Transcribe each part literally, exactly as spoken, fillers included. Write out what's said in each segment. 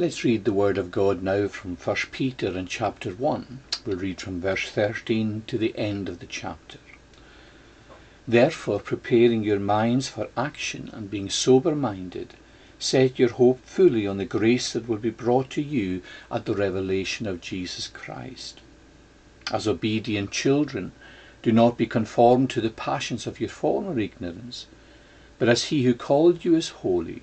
Let's read the Word of God now from First Peter in chapter one. We'll read from verse thirteen to the end of the chapter. Therefore, preparing your minds for action and being sober-minded, set your hope fully on the grace that will be brought to you at the revelation of Jesus Christ. As obedient children, do not be conformed to the passions of your former ignorance, but as he who called you is holy,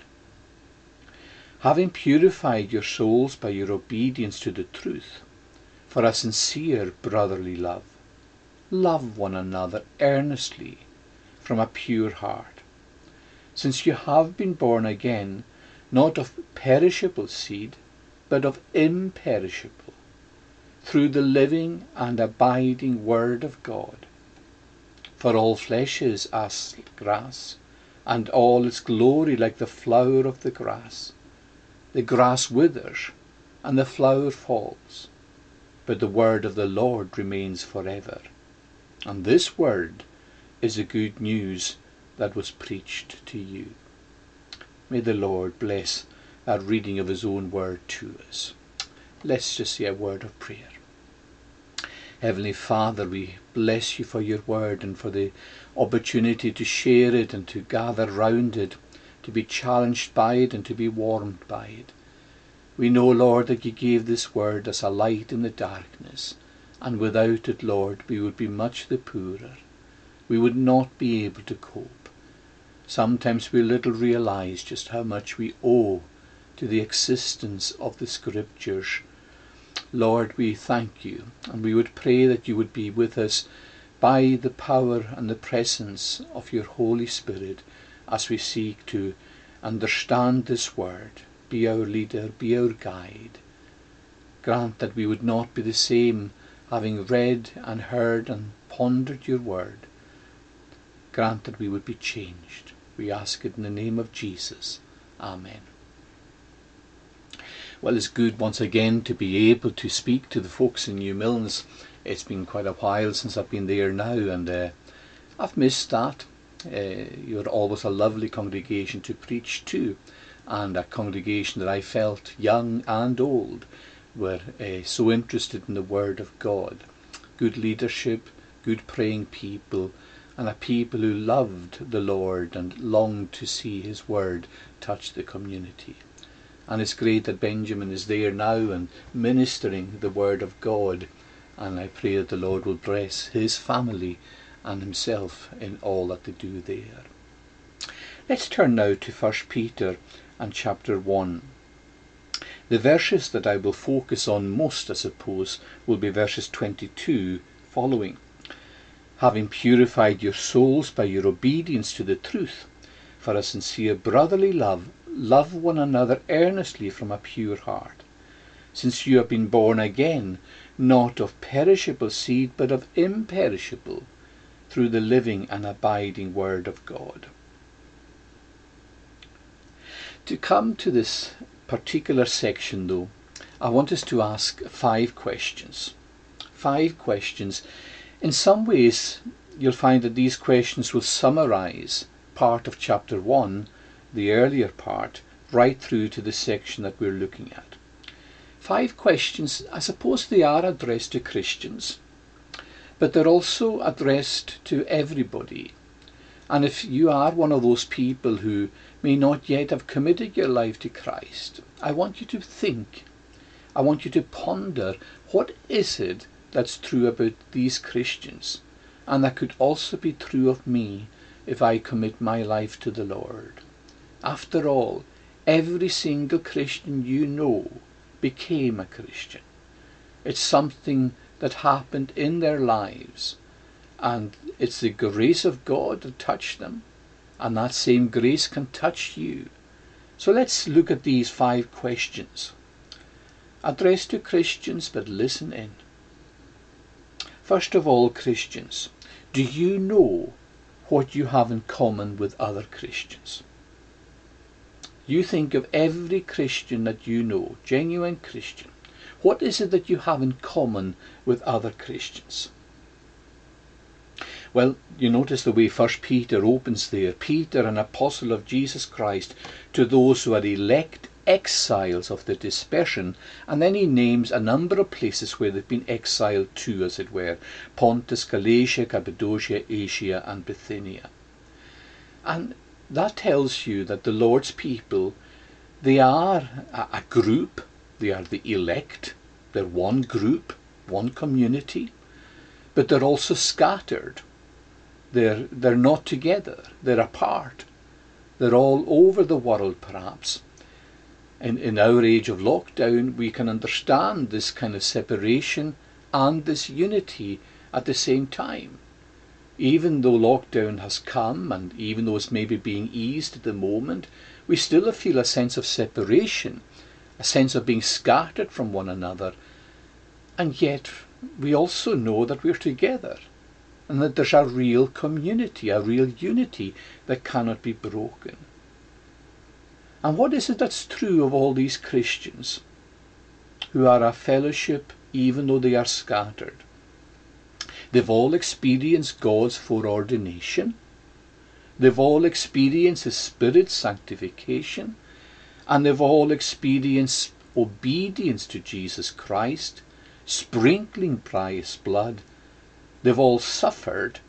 Having purified your souls by your obedience to the truth, for a sincere brotherly love, love one another earnestly from a pure heart, since you have been born again, not of perishable seed, but of imperishable, through the living and abiding Word of God. For all flesh is as grass, and all its glory like the flower of the grass. The grass withers, and the flower falls, but the word of the Lord remains forever. And this word is the good news that was preached to you. May the Lord bless our reading of his own word to us. Let's just say a word of prayer. Heavenly Father, we bless you for your word and for the opportunity to share it and to gather round it, to be challenged by it and to be warmed by it. We know, Lord, that you gave this word as a light in the darkness, and without it, Lord, we would be much the poorer. We would not be able to cope. Sometimes we little realize just how much we owe to the existence of the Scriptures. Lord, we thank you, and we would pray that you would be with us by the power and the presence of your Holy Spirit as we seek to understand this word. Be our leader, be our guide. Grant that we would not be the same, having read and heard and pondered your word. Grant that we would be changed. We ask it in the name of Jesus. Amen. Well, it's good once again to be able to speak to the folks in New Milnes. It's been quite a while since I've been there now, and uh, I've missed that. Uh, you're always a lovely congregation to preach to, and a congregation that I felt, young and old, were uh, so interested in the Word of God. Good leadership, good praying people, and a people who loved the Lord and longed to see his word touch the community. And it's great that Benjamin is there now and ministering the word of God, and I pray that the Lord will bless his family and himself in all that they do there. Let's turn now to First Peter and chapter one. The verses that I will focus on most, I suppose, will be verses twenty-two following. Having purified your souls by your obedience to the truth, for a sincere brotherly love, love one another earnestly from a pure heart, since you have been born again, not of perishable seed, but of imperishable, through the living and abiding Word of God. To come to this particular section, though, I want us to ask five questions. Five questions. In some ways, you'll find that these questions will summarize part of chapter one, the earlier part, right through to the section that we're looking at. Five questions. I suppose they are addressed to Christians, but they're also addressed to everybody. And if you are one of those people who may not yet have committed your life to Christ, I want you to think, I want you to ponder, what is it that's true about these Christians, and that could also be true of me if I commit my life to the Lord. After all, every single Christian you know became a Christian. It's something that happened in their lives, and it's the grace of God that touched them, and that same grace can touch you. So let's look at these five questions addressed to Christians, but listen in. First of all, Christians, do you know what you have in common with other Christians? You think of every Christian that you know, genuine Christian. What is it that you have in common with other Christians? Well, you notice the way First Peter opens there. Peter, an apostle of Jesus Christ, to those who are elect exiles of the dispersion. And then he names a number of places where they've been exiled to, as it were. Pontus, Galatia, Cappadocia, Asia and Bithynia. And that tells you that the Lord's people, they are a group. They are the elect. They're one group, one community. But they're also scattered. They're, they're not together, they're apart. They're all over the world perhaps. In, in our age of lockdown we can understand this kind of separation and this unity at the same time. Even though lockdown has come and even though it's maybe being eased at the moment, we still feel a sense of separation, a sense of being scattered from one another. And yet we also know that we're together, and that there's a real community, a real unity that cannot be broken. And what is it that's true of all these Christians who are a fellowship even though they are scattered? They've all experienced God's foreordination. They've all experienced His Spirit's sanctification. And they've all experienced obedience to Jesus Christ, sprinkling by His blood. They've all suffered,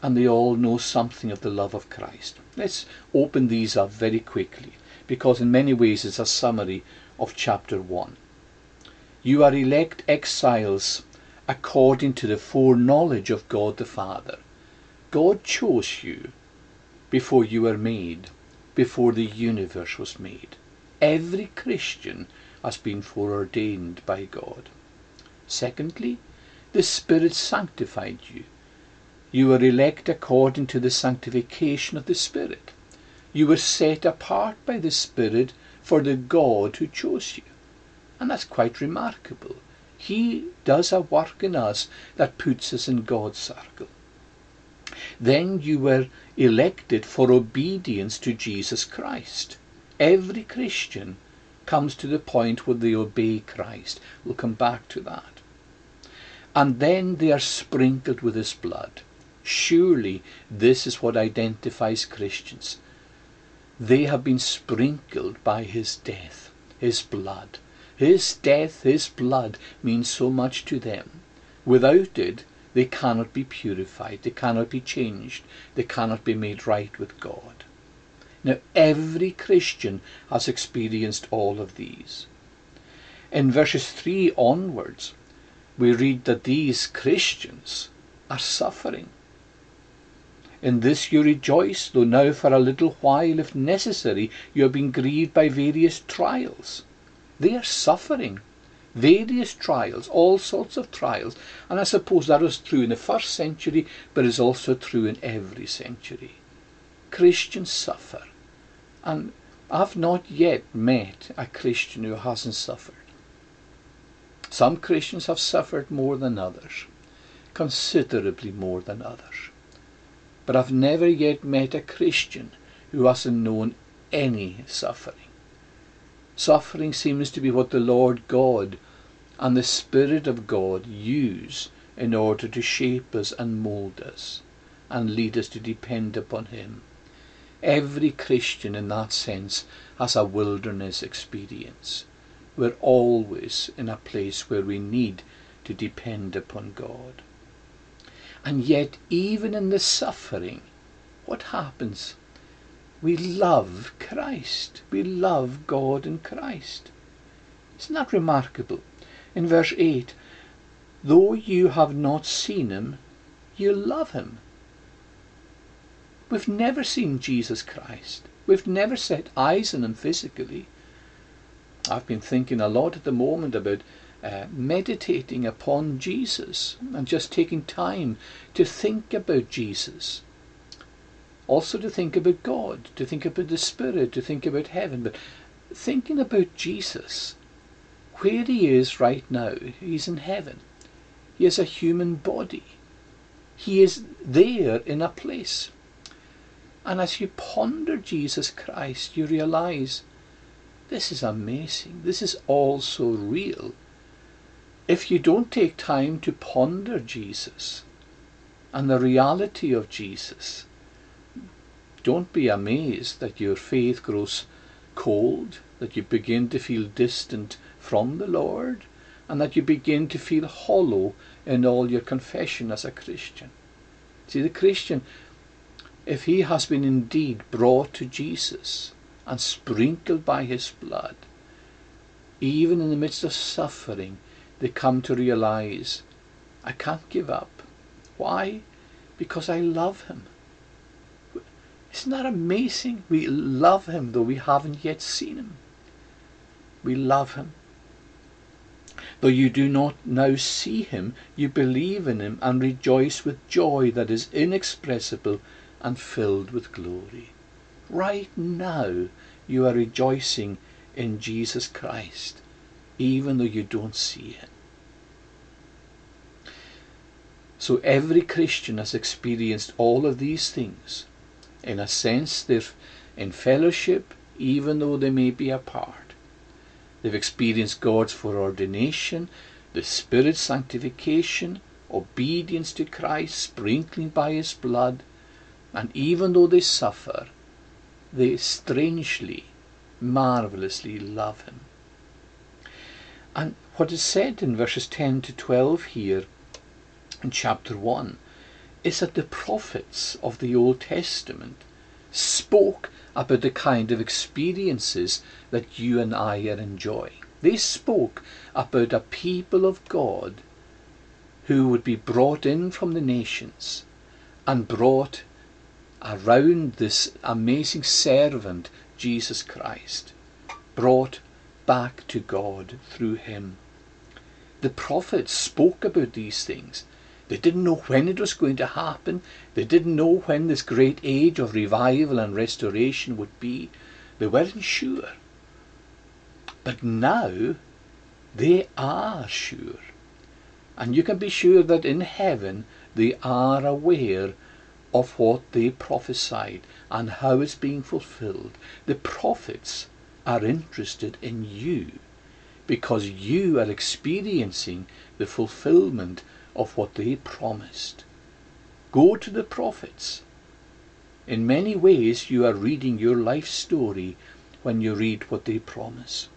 and they all know something of the love of Christ. Let's open these up very quickly, because in many ways it's a summary of chapter one. You are elect exiles according to the foreknowledge of God the Father. God chose you before you were made, before the universe was made. Every Christian has been foreordained by God. Secondly, the Spirit sanctified you. You were elect according to the sanctification of the Spirit. You were set apart by the Spirit for the God who chose you. And that's quite remarkable. He does a work in us that puts us in God's circle. Then you were elected for obedience to Jesus Christ. Every Christian comes to the point where they obey Christ. We'll come back to that. And then they are sprinkled with His blood. Surely this is what identifies Christians. They have been sprinkled by His death, His blood. His death, His blood means so much to them. Without it, they cannot be purified, they cannot be changed, they cannot be made right with God. Now, every Christian has experienced all of these. In verses three onwards, we read that these Christians are suffering. In this you rejoice, though now for a little while, if necessary, you have been grieved by various trials. They are suffering. Various trials, all sorts of trials. And I suppose that was true in the first century, but is also true in every century. Christians suffer. And I've not yet met a Christian who hasn't suffered. Some Christians have suffered more than others, considerably more than others. But I've never yet met a Christian who hasn't known any suffering. Suffering seems to be what the Lord God and the Spirit of God use in order to shape us and mould us and lead us to depend upon Him. Every Christian in that sense has a wilderness experience. We're always in a place where we need to depend upon God. And yet, even in the suffering, what happens? We love Christ. We love God and Christ. Isn't that remarkable? In verse eight, though you have not seen him, you love him. We've never seen Jesus Christ. We've never set eyes on him physically. I've been thinking a lot at the moment about uh, meditating upon Jesus and just taking time to think about Jesus. Also to think about God, to think about the Spirit, to think about heaven. But thinking about Jesus, where he is right now, he's in heaven. He has a human body. He is there in a place. And as you ponder Jesus Christ, you realize, this is amazing. This is all so real. If you don't take time to ponder Jesus and the reality of Jesus, don't be amazed that your faith grows cold, that you begin to feel distant from the Lord, and that you begin to feel hollow in all your confession as a Christian. See, the Christian, if he has been indeed brought to Jesus and sprinkled by his blood, even in the midst of suffering, they come to realize, I can't give up. Why? Because I love him. Isn't that amazing? We love him, though we haven't yet seen him. We love him. Though you do not now see him, you believe in him and rejoice with joy that is inexpressible and filled with glory. Right now you are rejoicing in Jesus Christ, even though you don't see him. So every Christian has experienced all of these things. In a sense, they're in fellowship, even though they may be apart. They've experienced God's foreordination, the Spirit's sanctification, obedience to Christ, sprinkling by his blood, and even though they suffer, they strangely, marvelously love him. And what is said in verses ten to twelve here in chapter one is that the prophets of the Old Testament spoke about the kind of experiences that you and I are enjoying. They spoke about a people of God who would be brought in from the nations and brought around this amazing servant, Jesus Christ, brought back to God through him. The prophets spoke about these things. They didn't know when it was going to happen. They didn't know when this great age of revival and restoration would be. They weren't sure. But now they are sure. And you can be sure that in heaven they are aware of what they prophesied and how it's being fulfilled. The prophets are interested in you because you are experiencing the fulfillment of what they promised. Go to the prophets. In many ways you are reading your life story when you read what they promise.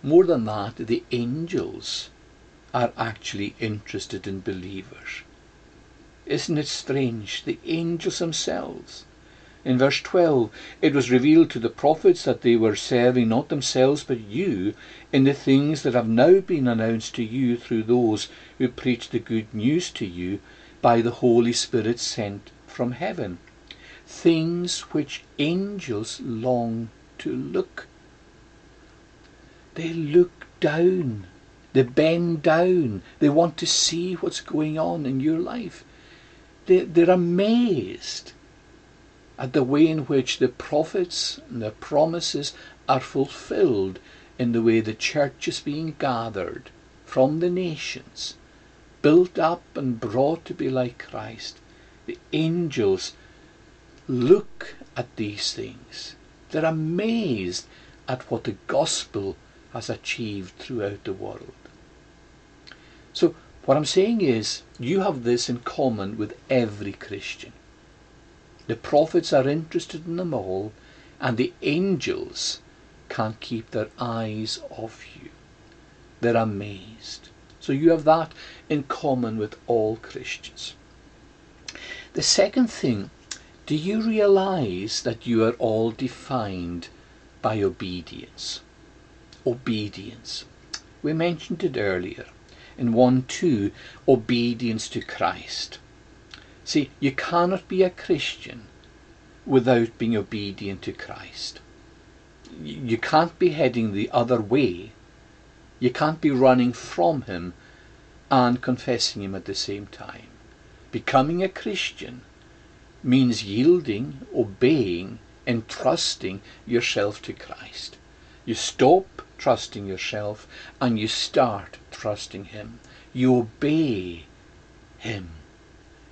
More than that, the angels are actually interested in believers. Isn't it strange? The angels themselves. In verse twelve, it was revealed to the prophets that they were serving not themselves but you in the things that have now been announced to you through those who preach the good news to you by the Holy Spirit sent from heaven. Things which angels long to look. They look down. They bend down. They want to see what's going on in your life. They're amazed at the way in which the prophets and their promises are fulfilled in the way the church is being gathered from the nations, built up and brought to be like Christ. The angels look at these things. They're amazed at what the gospel has achieved throughout the world. So, what I'm saying is, you have this in common with every Christian. The prophets are interested in them all, and the angels can't keep their eyes off you. They're amazed. So you have that in common with all Christians. The second thing, do you realize that you are all defined by obedience? Obedience. We mentioned it earlier. in one two, obedience to Christ. See, you cannot be a Christian without being obedient to Christ. You can't be heading the other way. You can't be running from him and confessing him at the same time. Becoming a Christian means yielding, obeying, and trusting yourself to Christ. You stop trusting yourself and you start trusting him. You obey him.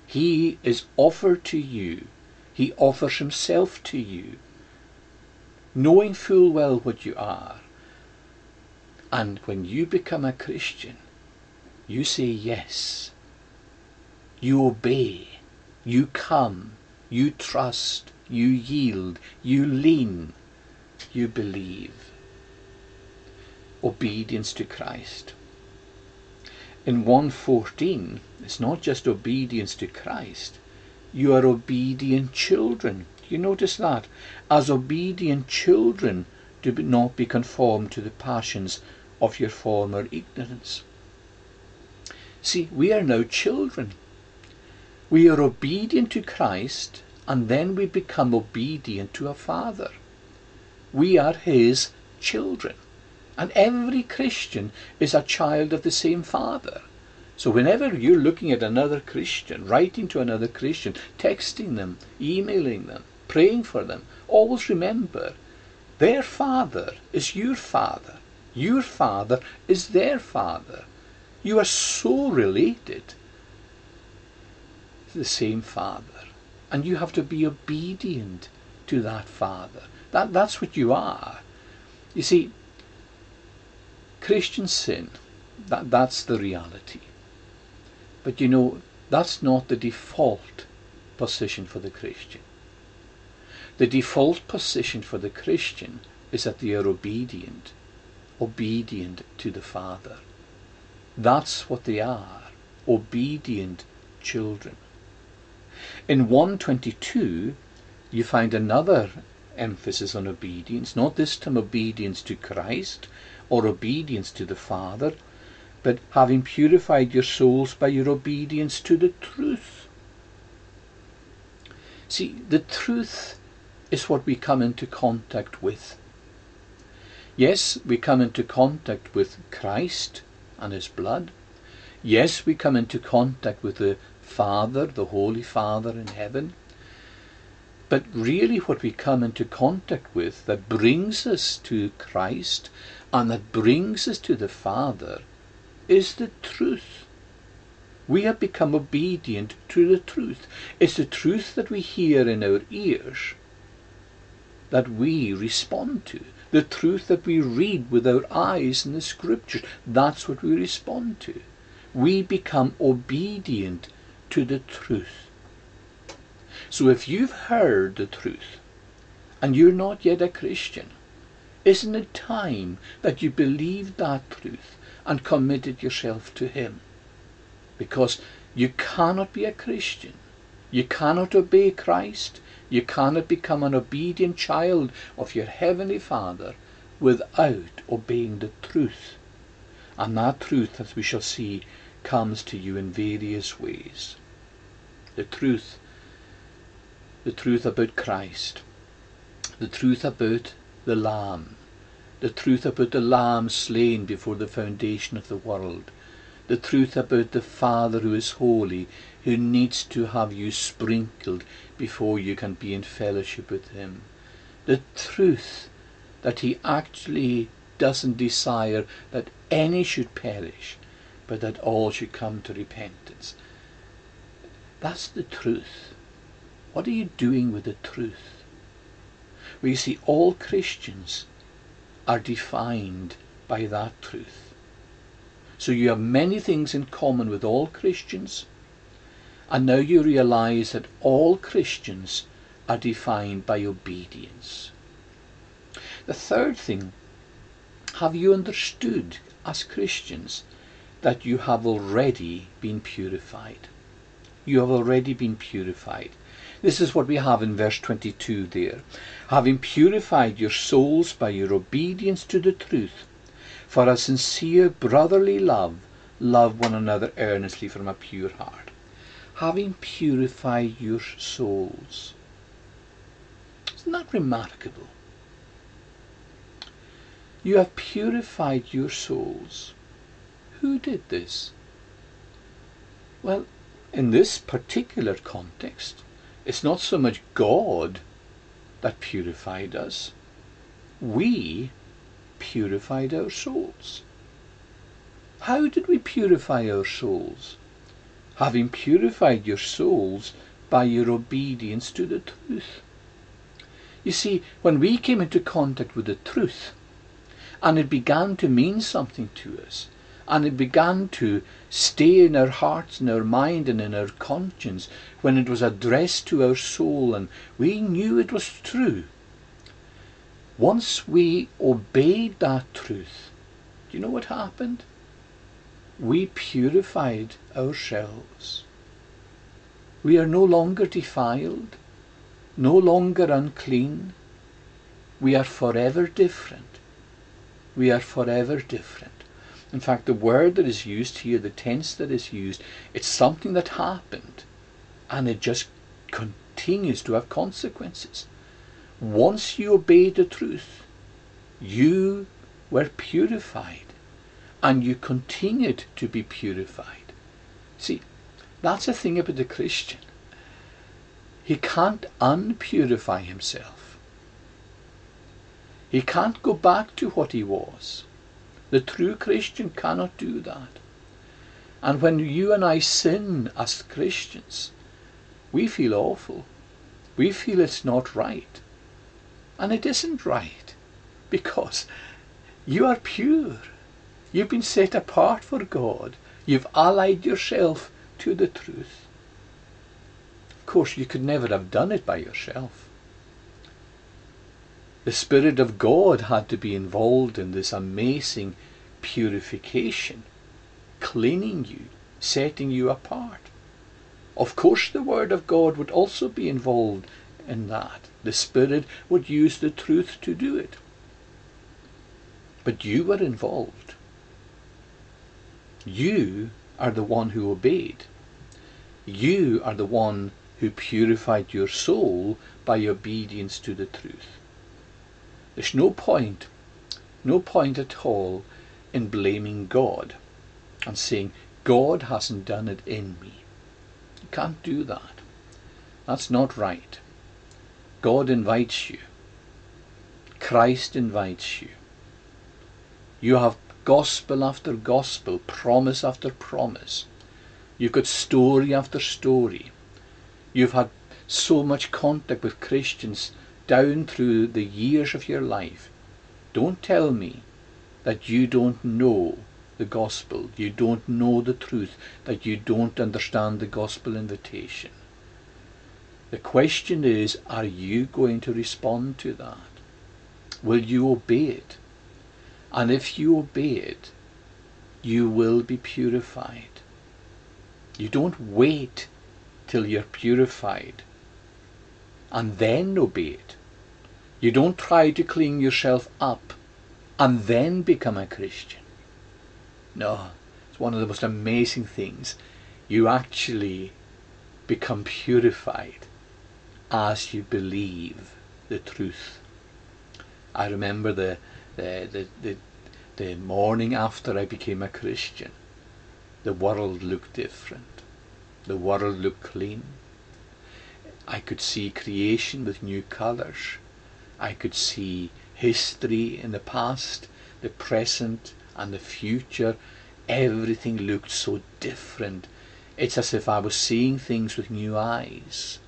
He is offered to you. He offers himself to you, knowing full well what you are. And when you become a Christian, you say yes. You obey. You come. You trust. You yield. You lean. You believe. Obedience to Christ. In one fourteen, it's not just obedience to Christ. You are obedient children. You notice that? As obedient children, do not be conformed to the passions of your former ignorance. See, we are now children. We are obedient to Christ, and then we become obedient to our Father. We are his children. And every Christian is a child of the same Father. So whenever you're looking at another Christian, writing to another Christian, texting them, emailing them, praying for them, always remember, their Father is your Father. Your Father is their Father. You are so related to the same Father. And you have to be obedient to that Father. That, that's what you are. You see, Christian sin, that, that's the reality. But you know, that's not the default position for the Christian. The default position for the Christian is that they are obedient, obedient to the Father. That's what they are, obedient children. In one twenty-two, you find another emphasis on obedience, not this time obedience to Christ, or obedience to the Father, but having purified your souls by your obedience to the truth. See, the truth is what we come into contact with. Yes, we come into contact with Christ and his blood. Yes, we come into contact with the Father, the Holy Father in heaven. But really what we come into contact with that brings us to Christ and that brings us to the Father is the truth. We have become obedient to the truth. It's the truth that we hear in our ears that we respond to. The truth that we read with our eyes in the Scriptures, that's what we respond to. We become obedient to the truth. So if you've heard the truth and you're not yet a Christian, isn't it time that you believed that truth and committed yourself to him? Because you cannot be a Christian. You cannot obey Christ. You cannot become an obedient child of your Heavenly Father without obeying the truth. And that truth, as we shall see, comes to you in various ways. The truth The truth about Christ, the truth about the Lamb, the truth about the Lamb slain before the foundation of the world, the truth about the Father who is holy, who needs to have you sprinkled before you can be in fellowship with him, the truth that he actually doesn't desire that any should perish, but that all should come to repentance. That's the truth. What are you doing with the truth? Well, you see, all Christians are defined by that truth. So you have many things in common with all Christians, and now you realize that all Christians are defined by obedience. The third thing, have you understood as Christians that you have already been purified? You have already been purified. This is what we have in verse twenty-two there. Having purified your souls by your obedience to the truth, for a sincere brotherly love, love one another earnestly from a pure heart, having purified your souls. Isn't that remarkable? You have purified your souls. Who did this? Well, in this particular context, it's not so much God that purified us. We purified our souls. How did we purify our souls? Having purified your souls by your obedience to the truth. You see, when we came into contact with the truth, and it began to mean something to us, and it began to stay in our hearts and our mind and in our conscience, when it was addressed to our soul and we knew it was true, once we obeyed that truth, do you know what happened? We purified ourselves. We are no longer defiled, no longer unclean. We are forever different. We are forever different. In fact, the word that is used here, the tense that is used, it's something that happened, and it just continues to have consequences. Once you obeyed the truth, you were purified, and you continued to be purified. See, that's the thing about the Christian. He can't unpurify himself. He can't go back to what he was. The true Christian cannot do that. And when you and I sin as Christians, we feel awful. We feel it's not right. And it isn't right, because you are pure. You've been set apart for God. You've allied yourself to the truth. Of course, you could never have done it by yourself. The Spirit of God had to be involved in this amazing purification, cleaning you, setting you apart. Of course the Word of God would also be involved in that. The Spirit would use the truth to do it. But you were involved. You are the one who obeyed. You are the one who purified your soul by obedience to the truth. There's no point, no point at all in blaming God and saying, God hasn't done it in me. You can't do that. That's not right. God invites you. Christ invites you. You have gospel after gospel, promise after promise. You've got story after story. You've had so much contact with Christians down through the years of your life. Don't tell me that you don't know the gospel, you don't know the truth, that you don't understand the gospel invitation. The question is, are you going to respond to that? Will you obey it? And if you obey it, you will be purified. You don't wait till you're purified and then obey it. You don't try to clean yourself up and then become a Christian. No, it's one of the most amazing things. You actually become purified as you believe the truth. I remember the, the, the, the, the morning after I became a Christian, the world looked different. The world looked clean. I could see creation with new colours. I could see history in the past, the present and the future. Everything looked so different. It's as if I was seeing things with new eyes.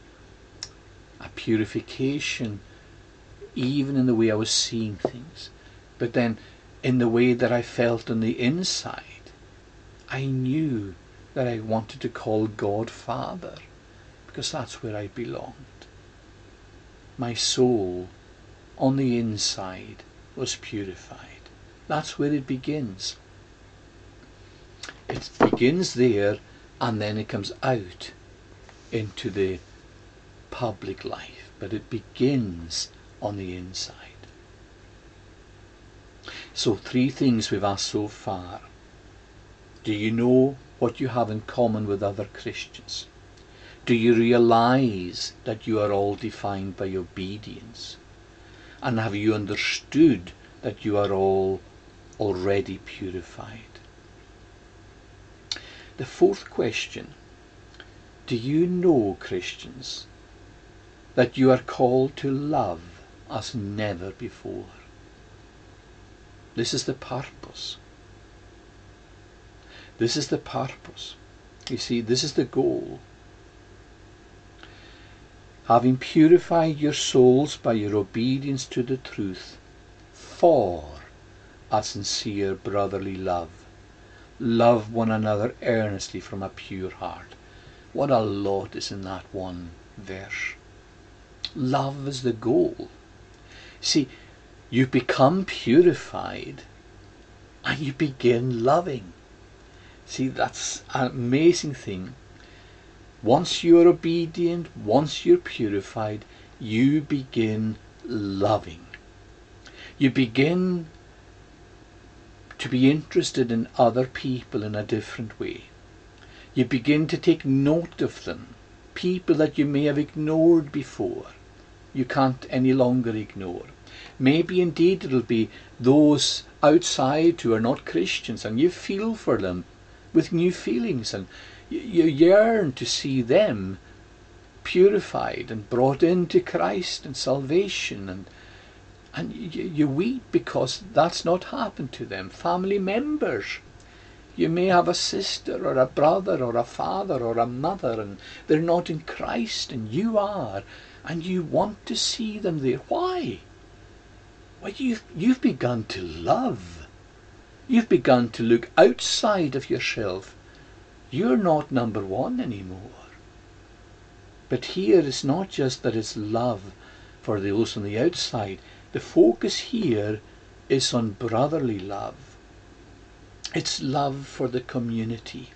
A purification even in the way I was seeing things. But then in the way that I felt on the inside, I knew that I wanted to call God Father, because that's where I belonged. My soul on the inside was purified. That's where it begins. It begins there, and then it comes out into the public life. But it begins on the inside. So, three things we've asked so far. Do you know what you have in common with other Christians? Do you realize that you are all defined by obedience? And have you understood that you are all already purified? The fourth question, do you know, Christians, that you are called to love as never before? This is the purpose. This is the purpose. You see, this is the goal. Having purified your souls by your obedience to the truth for a sincere brotherly love, love one another earnestly from a pure heart. What a lot is in that one verse. Love is the goal. See, you become purified and you begin loving. See, that's an amazing thing. Once you're obedient, once you're purified, you begin loving. You begin to be interested in other people in a different way. You begin to take note of them. People that you may have ignored before, you can't any longer ignore. Maybe indeed it'll be those outside who are not Christians, and you feel for them with new feelings, and you yearn to see them purified and brought into Christ and salvation, and and you, you weep because that's not happened to them. Family members, you may have a sister or a brother or a father or a mother, and they're not in Christ, and you are, and you want to see them there. Why? Well, you've, you've begun to love. You've begun to look outside of yourself. You're not number one anymore. But here it's not just that it's love for those on the outside. The focus here is on brotherly love. It's love for the community.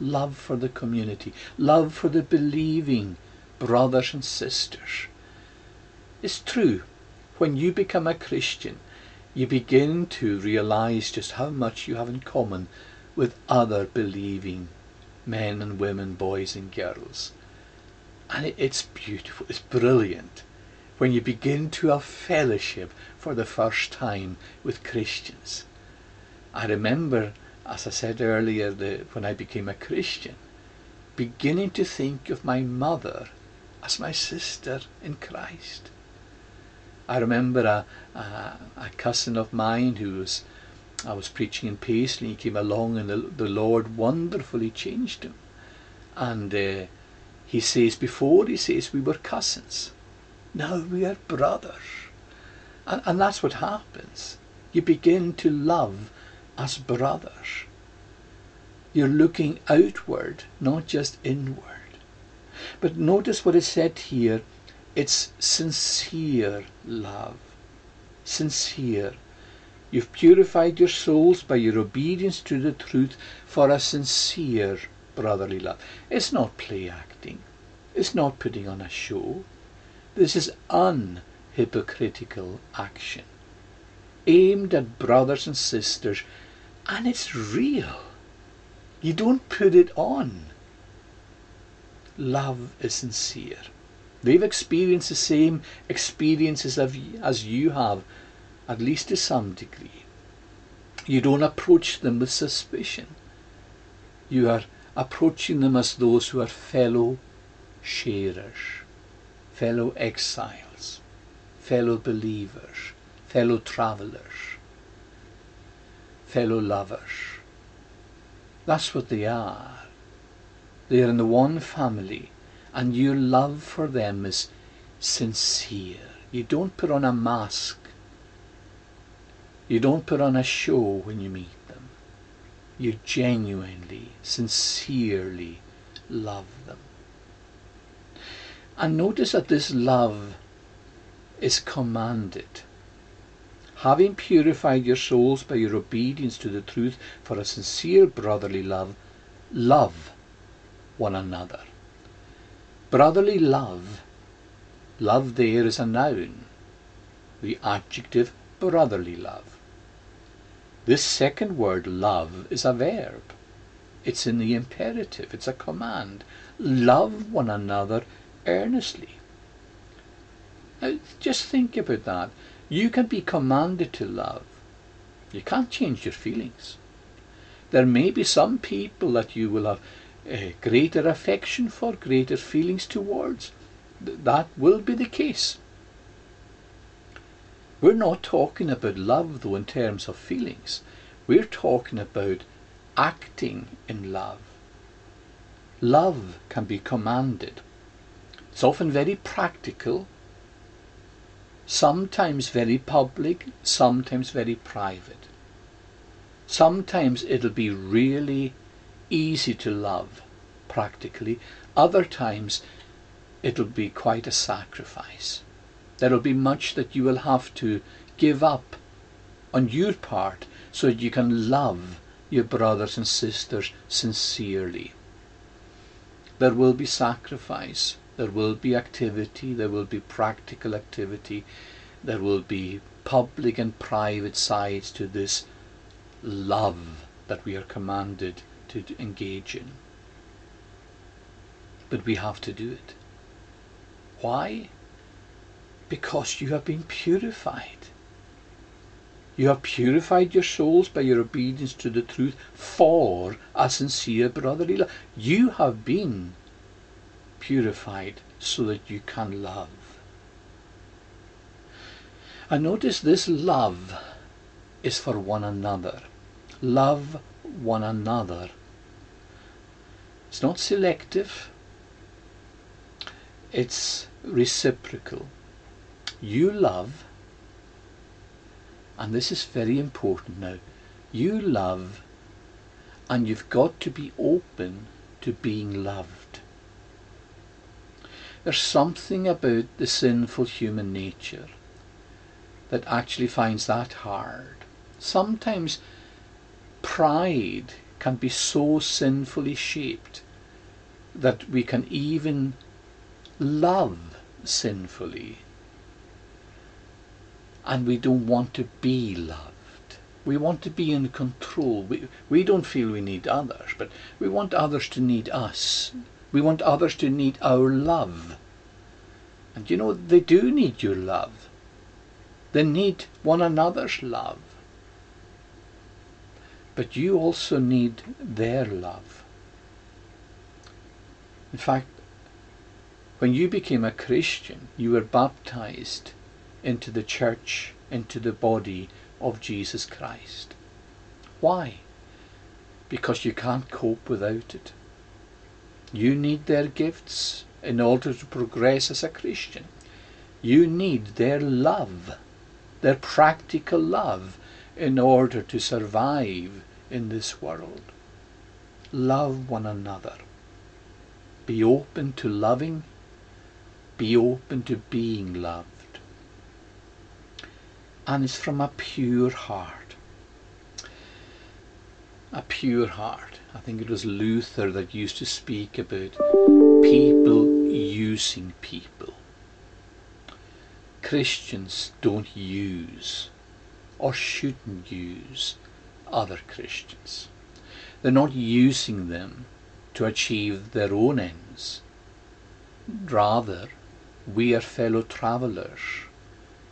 Love for the community. Love for the believing brothers and sisters. It's true. When you become a Christian, you begin to realize just how much you have in common with other believing men and women, boys and girls. And it's beautiful, it's brilliant, when you begin to have fellowship for the first time with Christians. I remember, as I said earlier, the, when I became a Christian, beginning to think of my mother as my sister in Christ. I remember a, a, a cousin of mine who was, I was preaching in Paisley, he came along, and the, the Lord wonderfully changed him. And uh, he says, before he says we were cousins, now we are brothers. And, and that's what happens. You begin to love as brothers. You're looking outward, not just inward. But notice what is said here. It's sincere love. Sincere. You've purified your souls by your obedience to the truth for a sincere brotherly love. It's not play acting. It's not putting on a show. This is unhypocritical action aimed at brothers and sisters, and it's real. You don't put it on. Love is sincere. They've experienced the same experiences as you have, at least to some degree. You don't approach them with suspicion. You are approaching them as those who are fellow sharers, fellow exiles, fellow believers, fellow travellers, fellow lovers. That's what they are. They are in the one family, and your love for them is sincere. You don't put on a mask. You don't put on a show when you meet them. You genuinely, sincerely love them. And notice that this love is commanded. Having purified your souls by your obedience to the truth for a sincere brotherly love, love one another. Brotherly love, love there is a noun, the adjective brotherly love. This second word, love, is a verb. It's in the imperative, it's a command. Love one another earnestly. Now, just think about that. You can be commanded to love. You can't change your feelings. There may be some people that you will have uh, greater affection for, greater feelings towards. Th that will be the case. We're not talking about love, though, in terms of feelings. We're talking about acting in love. Love can be commanded. It's often very practical, sometimes very public, sometimes very private. Sometimes it'll be really easy to love practically. Other times it'll be quite a sacrifice. There'll be much that you will have to give up on your part so that you can love your brothers and sisters sincerely. There will be sacrifice. There will be activity, there will be practical activity, there will be public and private sides to this love that we are commanded to engage in. But we have to do it. Why? Because you have been purified. You have purified your souls by your obedience to the truth for a sincere brotherly love. You have been purified so that you can love. And notice this love is for one another. Love one another. It's not selective. It's reciprocal. You love, and this is very important now, you love, and you've got to be open to being loved. There's something about the sinful human nature that actually finds that hard. Sometimes pride can be so sinfully shaped that we can even love sinfully. And we don't want to be loved. We want to be in control. We, we don't feel we need others, but we want others to need us. We want others to need our love. And you know, they do need your love. They need one another's love. But you also need their love. In fact, when you became a Christian, you were baptized into the church, into the body of Jesus Christ. Why? Because you can't cope without it. You need their gifts in order to progress as a Christian. You need their love, their practical love, in order to survive in this world. Love one another. Be open to loving. Be open to being loved. And it's from a pure heart. A pure heart. I think it was Luther that used to speak about people using people. Christians don't use or shouldn't use other Christians. They're not using them to achieve their own ends. Rather, we are fellow travelers,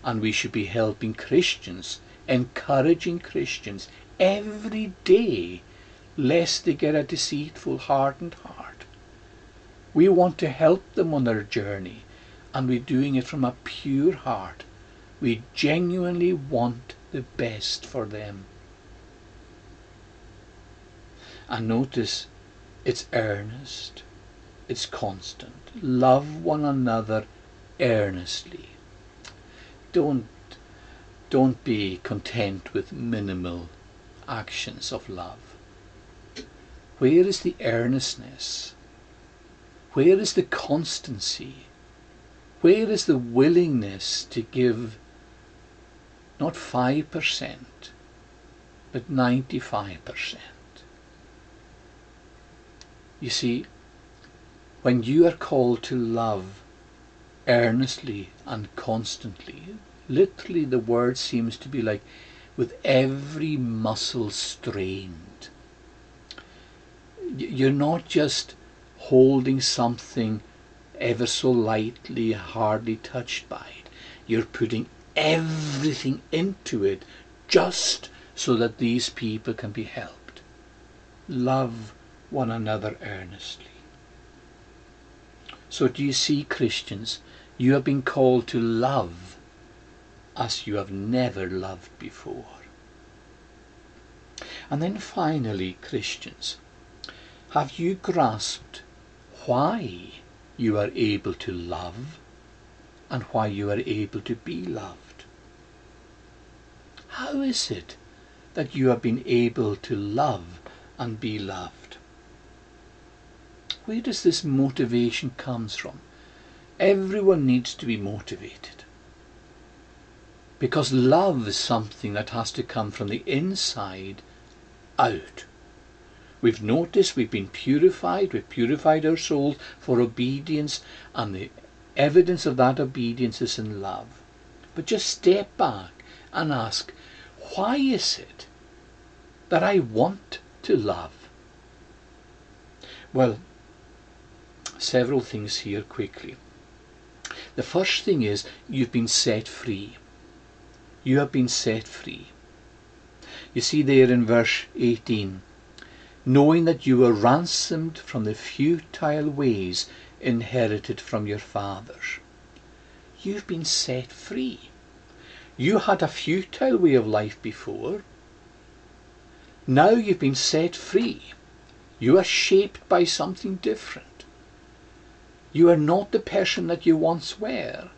and we should be helping Christians, encouraging Christians every day, lest they get a deceitful, hardened heart. We want to help them on their journey, and we're doing it from a pure heart. We genuinely want the best for them. And notice, it's earnest, it's constant. Love one another earnestly. Don't, don't be content with minimal actions of love. Where is the earnestness? Where is the constancy? Where is the willingness to give not five percent, but ninety-five percent? You see, when you are called to love earnestly and constantly, literally the word seems to be like with every muscle strained. You're not just holding something ever so lightly, hardly touched by it. You're putting everything into it just so that these people can be helped. Love one another earnestly. So do you see, Christians, you have been called to love as you have never loved before. And then finally, Christians, have you grasped why you are able to love and why you are able to be loved? How is it that you have been able to love and be loved? Where does this motivation come from? Everyone needs to be motivated, because love is something that has to come from the inside out. We've noticed we've been purified, we've purified our souls for obedience, and the evidence of that obedience is in love. But just step back and ask, why is it that I want to love? Well, several things here quickly. The first thing is, you've been set free. You have been set free. You see there in verse eighteen, knowing that you were ransomed from the futile ways inherited from your fathers. You've been set free. You had a futile way of life before. Now you've been set free. You are shaped by something different. You are not the person that you once were.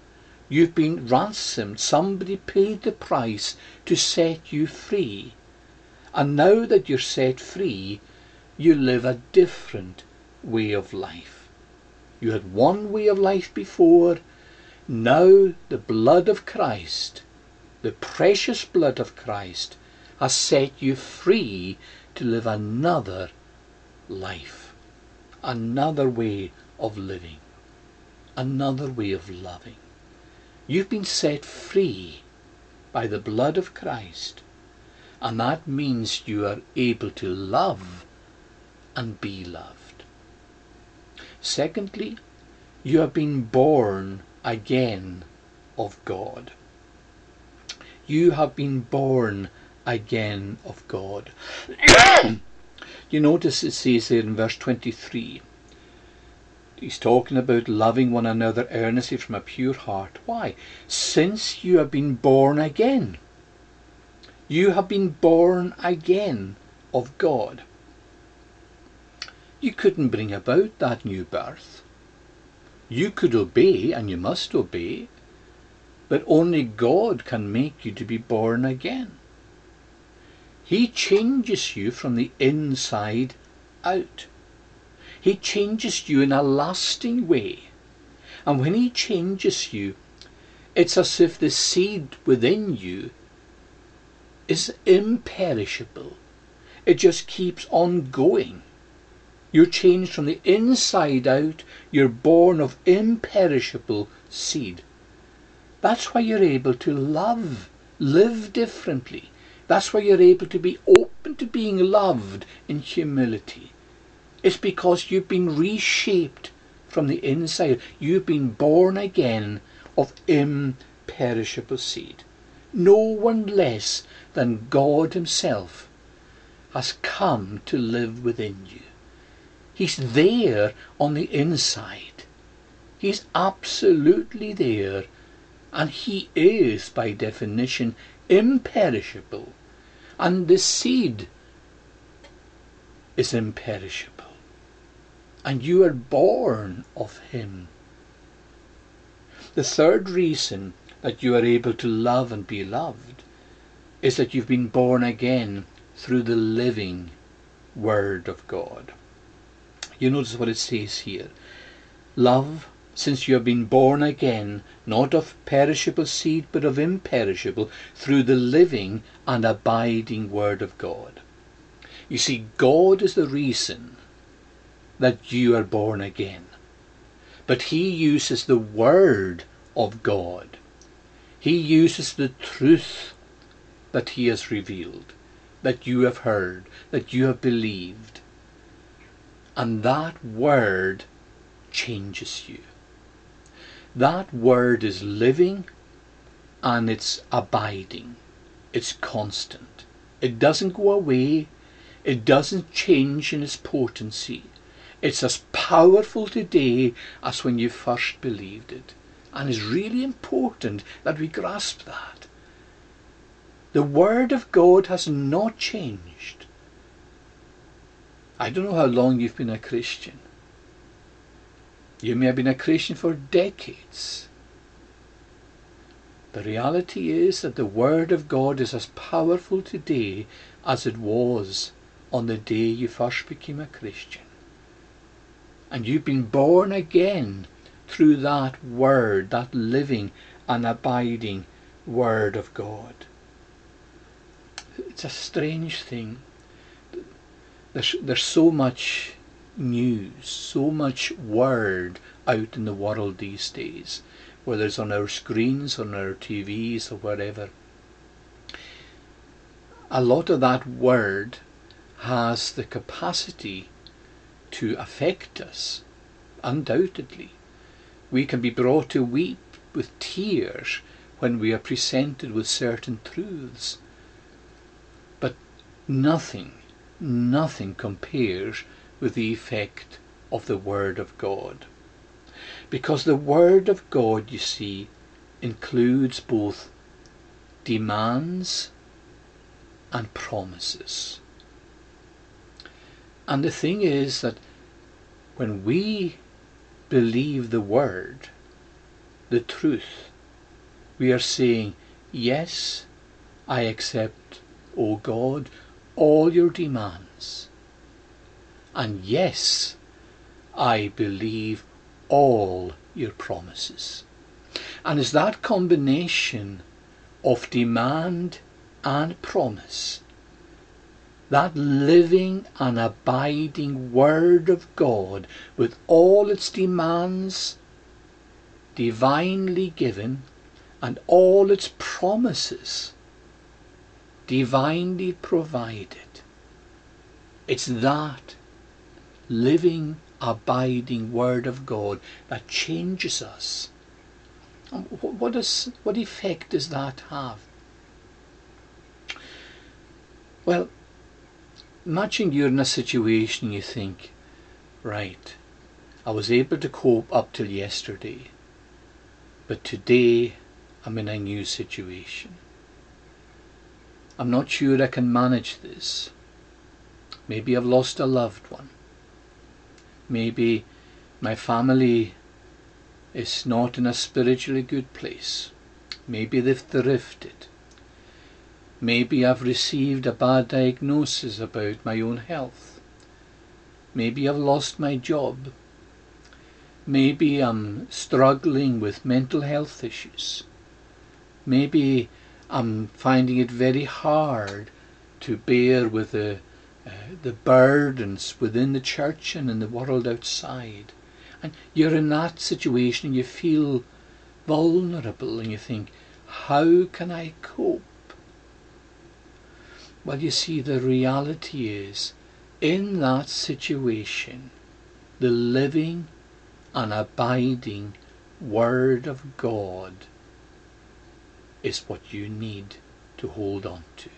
You've been ransomed. Somebody paid the price to set you free. And now that you're set free, you live a different way of life. You had one way of life before. Now the blood of Christ, the precious blood of Christ, has set you free to live another life, another way of living, another way of loving. You've been set free by the blood of Christ, and that means you are able to love and be loved. Secondly, you have been born again of God. You have been born again of God. You notice it says there in verse twenty-three, he's talking about loving one another earnestly from a pure heart. Why? Since you have been born again. You have been born again of God. You couldn't bring about that new birth. You could obey, and you must obey, but only God can make you to be born again. He changes you from the inside out. He changes you in a lasting way. And when he changes you, it's as if the seed within you is imperishable. It just keeps on going. You're changed from the inside out. You're born of imperishable seed. That's why you're able to love, live differently. That's why you're able to be open to being loved in humility. It's because you've been reshaped from the inside. You've been born again of imperishable seed. No one less than God himself has come to live within you. He's there on the inside. He's absolutely there. And he is, by definition, imperishable. And the seed is imperishable. And you are born of him. The third reason that you are able to love and be loved is that you've been born again through the living Word of God. You notice what it says here. Love, since you have been born again, not of perishable seed, but of imperishable, through the living and abiding Word of God. You see, God is the reason that you are born again. But he uses the Word of God. He uses the truth that he has revealed, that you have heard, that you have believed. And that word changes you. That word is living and it's abiding. It's constant. It doesn't go away. It doesn't change in its potency. It's as powerful today as when you first believed it. And it's really important that we grasp that. The Word of God has not changed. I don't know how long you've been a Christian. You may have been a Christian for decades. The reality is that the Word of God is as powerful today as it was on the day you first became a Christian. And you've been born again through that Word, that living and abiding Word of God. It's a strange thing. There's, there's so much news, so much word out in the world these days, whether it's on our screens, on our T Vs or wherever. A lot of that word has the capacity to affect us, undoubtedly. We can be brought to weep with tears when we are presented with certain truths. But nothing, nothing compares with the effect of the Word of God. Because the Word of God, you see, includes both demands and promises. And the thing is that when we believe the Word, the truth, we are saying, yes, I accept, O God, all your demands. And yes, I believe all your promises. And it's that combination of demand and promise, that living and abiding Word of God with all its demands divinely given and all its promises divinely provided. It's that living, abiding Word of God that changes us. And what, does, what effect does that have? Well, imagine you're in a situation you think, right, I was able to cope up till yesterday, but today I'm in a new situation. I'm not sure I can manage this. Maybe I've lost a loved one. Maybe my family is not in a spiritually good place. Maybe they've drifted. Maybe I've received a bad diagnosis about my own health. Maybe I've lost my job. Maybe I'm struggling with mental health issues. Maybe I'm finding it very hard to bear with the, uh, the burdens within the church and in the world outside. And you're in that situation and you feel vulnerable and you think, how can I cope? Well, you see, the reality is, in that situation, the living and abiding Word of God is what you need to hold on to.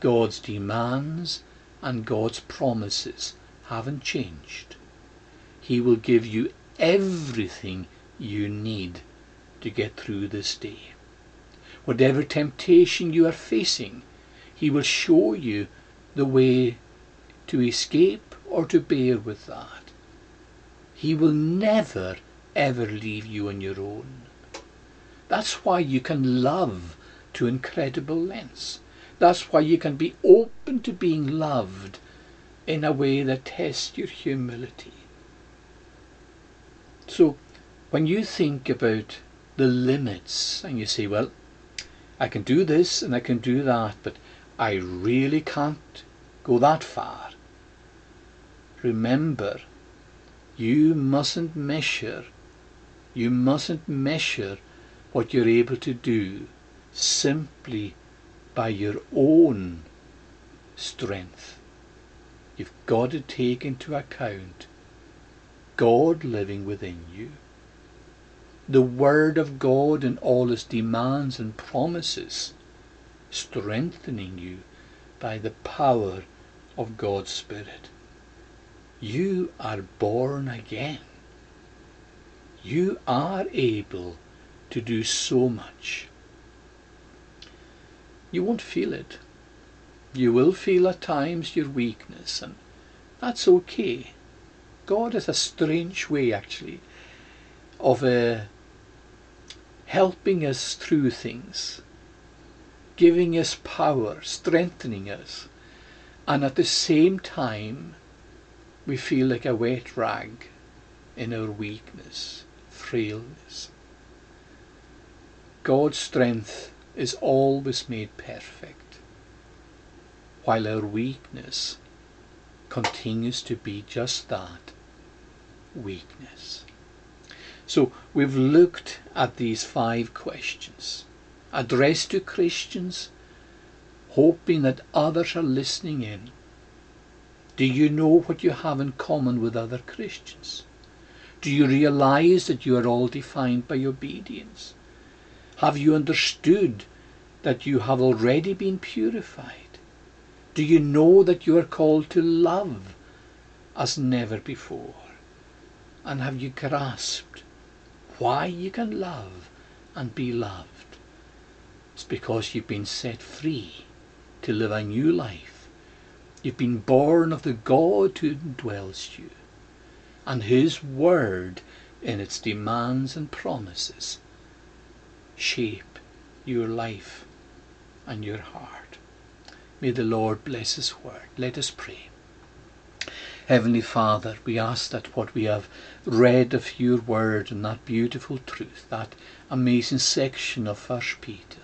God's demands and God's promises haven't changed. He will give you everything you need to get through this day. Whatever temptation you are facing, He will show you the way to escape or to bear with that. He will never, ever leave you on your own. That's why you can love to incredible lengths. That's why you can be open to being loved in a way that tests your humility. So, when you think about the limits and you say, well, I can do this and I can do that, but I really can't go that far. Remember, you mustn't measure, you mustn't measure what you're able to do simply by your own strength. you've got to take into account God living within you, the Word of God and all its demands and promises, strengthening you by the power of God's Spirit. You are born again. You are able to do so much. You won't feel it. You will feel at times your weakness, and that's okay. God has a strange way, actually, of uh, helping us through things, giving us power, strengthening us, and at the same time we feel like a wet rag in our weakness, frailness. God's strength is always made perfect, while our weakness continues to be just that, weakness. So we've looked at these five questions, addressed to Christians, hoping that others are listening in. Do you know what you have in common with other Christians? Do you realize that you are all defined by obedience? Have you understood that you have already been purified? Do you know that you are called to love as never before? And have you grasped why you can love and be loved? It's because you've been set free to live a new life. You've been born of the God who indwells you, and His Word in its demands and promises shape your life and your heart. May the Lord bless His Word. Let us pray. Heavenly Father, we ask that what we have read of your Word and that beautiful truth, that amazing section of First Peter,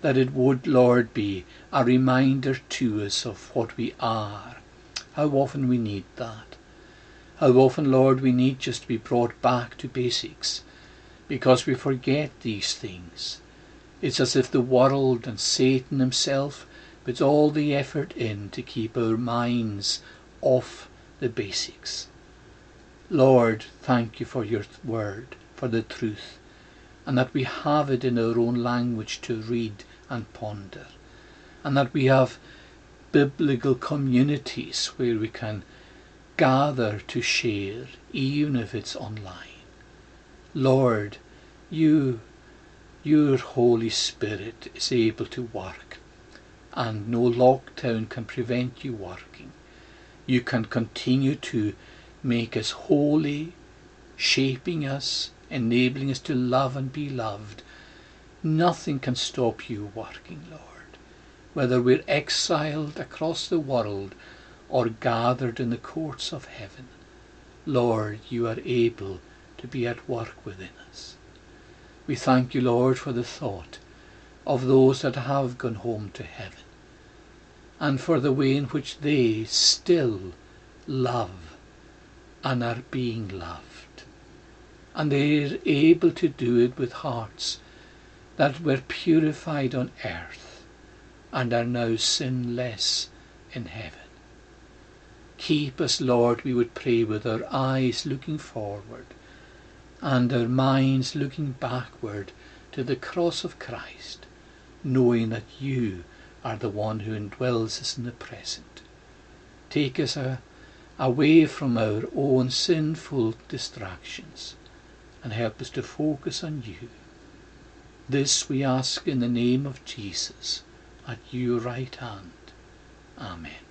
that it would, Lord, be a reminder to us of what we are, how often we need that. How often, Lord, we need just to be brought back to basics, because we forget these things. It's as if the world and Satan himself puts all the effort in to keep our minds off the basics. Lord, thank you for your word, for the truth, and that we have it in our own language to read and ponder, and that we have biblical communities where we can gather to share, even if it's online. Lord, you, your Holy Spirit is able to work, and no lockdown can prevent you working. You can continue to make us holy, shaping us, enabling us to love and be loved. Nothing can stop you working, Lord, whether we're exiled across the world or gathered in the courts of heaven. Lord, you are able to be at work within us. We thank you, Lord, for the thought of those that have gone home to heaven, and for the way in which they still love and are being loved. And they are able to do it with hearts that were purified on earth and are now sinless in heaven. Keep us, Lord, we would pray, with our eyes looking forward and our minds looking backward to the cross of Christ, knowing that you are the one who indwells us in the present. Take us uh, away from our own sinful distractions and help us to focus on you. This we ask in the name of Jesus, at your right hand. Amen.